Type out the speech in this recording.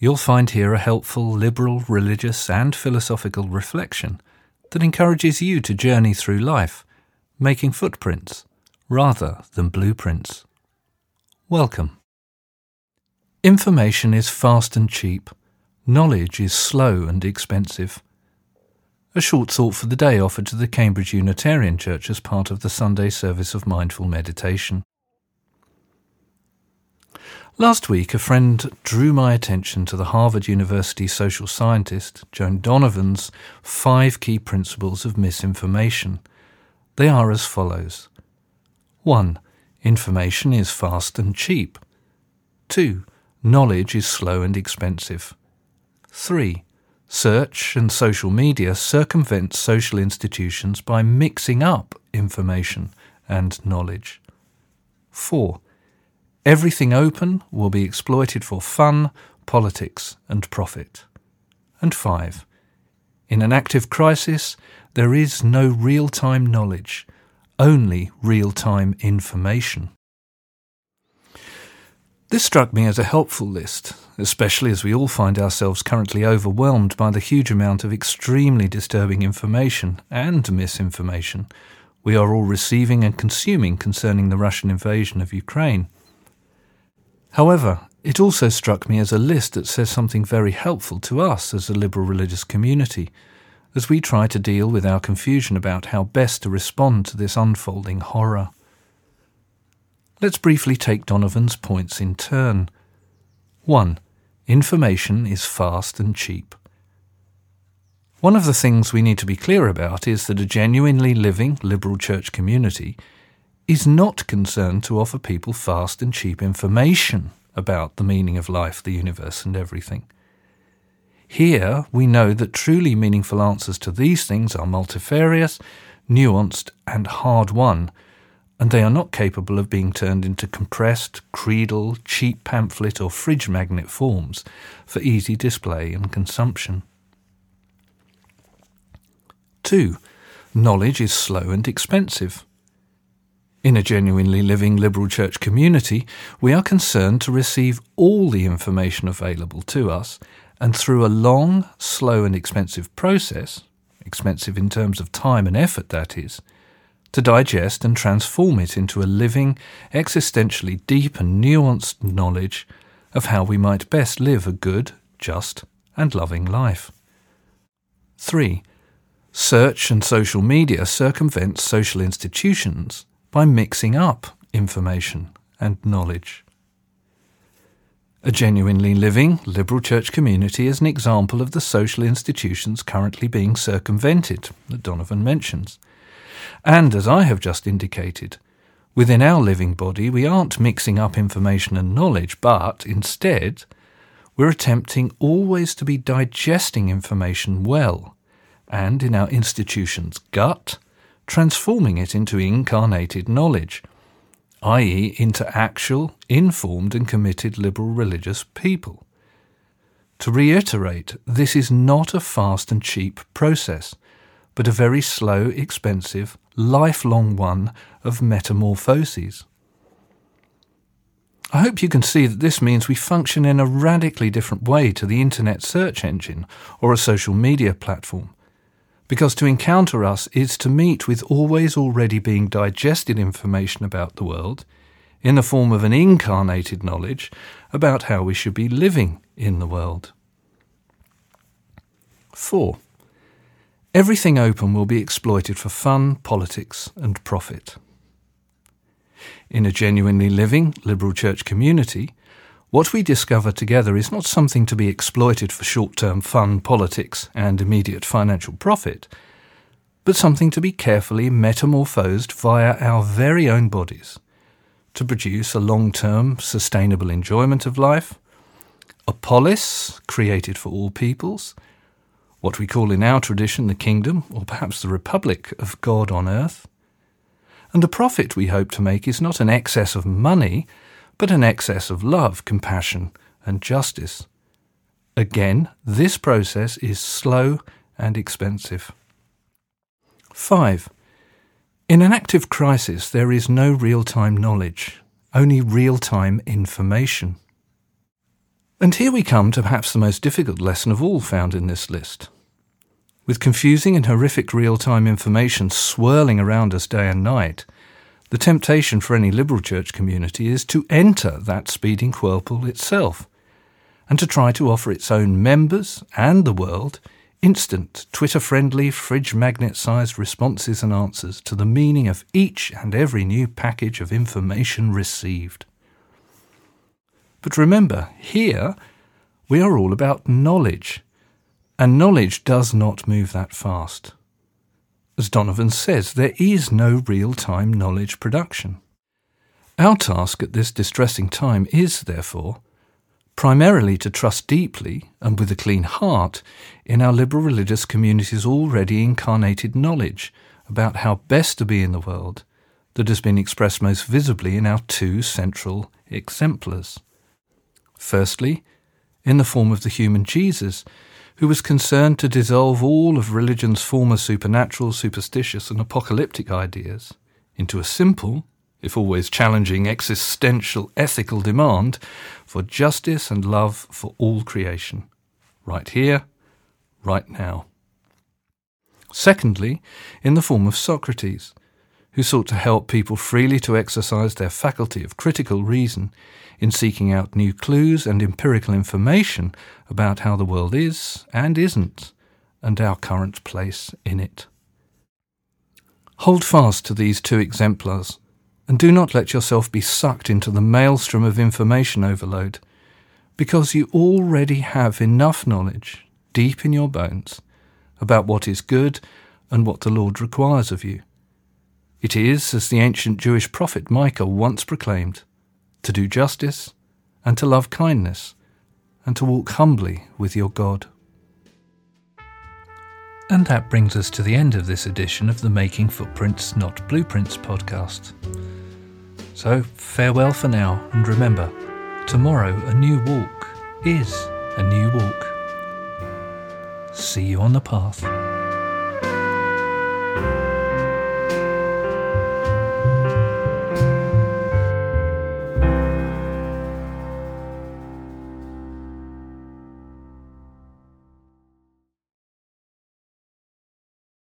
you'll find here a helpful liberal, religious and philosophical reflection that encourages you to journey through life, making footprints rather than blueprints. Welcome. Information is fast and cheap. Knowledge is slow and expensive. A short thought for the day offered to the Cambridge Unitarian Church as part of the Sunday service of mindful meditation. Last week, a friend drew my attention to the Harvard University social scientist Joan Donovan's 5 key principles of misinformation. They are as follows. 1. Information is fast and cheap. 2. Knowledge is slow and expensive. 3. Search and social media circumvent social institutions by mixing up information and knowledge. 4. Everything open will be exploited for fun, politics and profit. And 5. In an active crisis, there is no real-time knowledge, only real-time information. This struck me as a helpful list, especially as we all find ourselves currently overwhelmed by the huge amount of extremely disturbing information and misinformation we are all receiving and consuming concerning the Russian invasion of Ukraine. However, it also struck me as a list that says something very helpful to us as a liberal religious community, as we try to deal with our confusion about how best to respond to this unfolding horror. Let's briefly take Donovan's points in turn. 1. Information is fast and cheap. One of the things we need to be clear about is that a genuinely living liberal church community is not concerned to offer people fast and cheap information about the meaning of life, the universe and everything. Here we know that truly meaningful answers to these things are multifarious, nuanced and hard-won, and they are not capable of being turned into compressed, creedal, cheap pamphlet or fridge magnet forms for easy display and consumption. 2. Knowledge is slow and expensive. In a genuinely living liberal church community, we are concerned to receive all the information available to us, and through a long, slow and expensive process, expensive in terms of time and effort that is, to digest and transform it into a living, existentially deep and nuanced knowledge of how we might best live a good, just and loving life. 3. Search and social media circumvent social institutions by mixing up information and knowledge. A genuinely living liberal church community is an example of the social institutions currently being circumvented that Donovan mentions. And as I have just indicated, within our living body we aren't mixing up information and knowledge, but instead we're attempting always to be digesting information well and, in our institution's gut, transforming it into incarnated knowledge, i.e. into actual, informed and committed liberal religious people. To reiterate, this is not a fast and cheap process, but a very slow, expensive, lifelong one of metamorphoses. I hope you can see that this means we function in a radically different way to the internet search engine or a social media platform, because to encounter us is to meet with always already being digested information about the world in the form of an incarnated knowledge about how we should be living in the world. 4. Everything open will be exploited for fun, politics and profit. In a genuinely living liberal church community, what we discover together is not something to be exploited for short-term fun, politics and immediate financial profit, but something to be carefully metamorphosed via our very own bodies to produce a long-term sustainable enjoyment of life, a polis created for all peoples, what we call in our tradition the kingdom, or perhaps the republic of God on earth. And the profit we hope to make is not an excess of money, but an excess of love, compassion, and justice. Again, this process is slow and expensive. 5. In an active crisis, there is no real-time knowledge, only real-time information. And here we come to perhaps the most difficult lesson of all found in this list. With confusing and horrific real-time information swirling around us day and night, the temptation for any liberal church community is to enter that speeding whirlpool itself and to try to offer its own members and the world instant, Twitter-friendly, fridge-magnet-sized responses and answers to the meaning of each and every new package of information received. But remember, here we are all about knowledge, and knowledge does not move that fast. As Donovan says, there is no real-time knowledge production. Our task at this distressing time is, therefore, primarily to trust deeply and with a clean heart in our liberal religious community's already incarnated knowledge about how best to be in the world that has been expressed most visibly in our two central exemplars. Firstly, in the form of the human Jesus, who was concerned to dissolve all of religion's former supernatural, superstitious and apocalyptic ideas into a simple, if always challenging, existential ethical demand for justice and love for all creation, right here, right now. Secondly, in the form of Socrates, who sought to help people freely to exercise their faculty of critical reason in seeking out new clues and empirical information about how the world is and isn't, and our current place in it. Hold fast to these two exemplars, and do not let yourself be sucked into the maelstrom of information overload, because you already have enough knowledge, deep in your bones, about what is good and what the Lord requires of you. It is, as the ancient Jewish prophet Micah once proclaimed, to do justice and to love kindness and to walk humbly with your God. And that brings us to the end of this edition of the Making Footprints Not Blueprints podcast. So farewell for now, and remember, tomorrow a new walk is a new walk. See you on the path.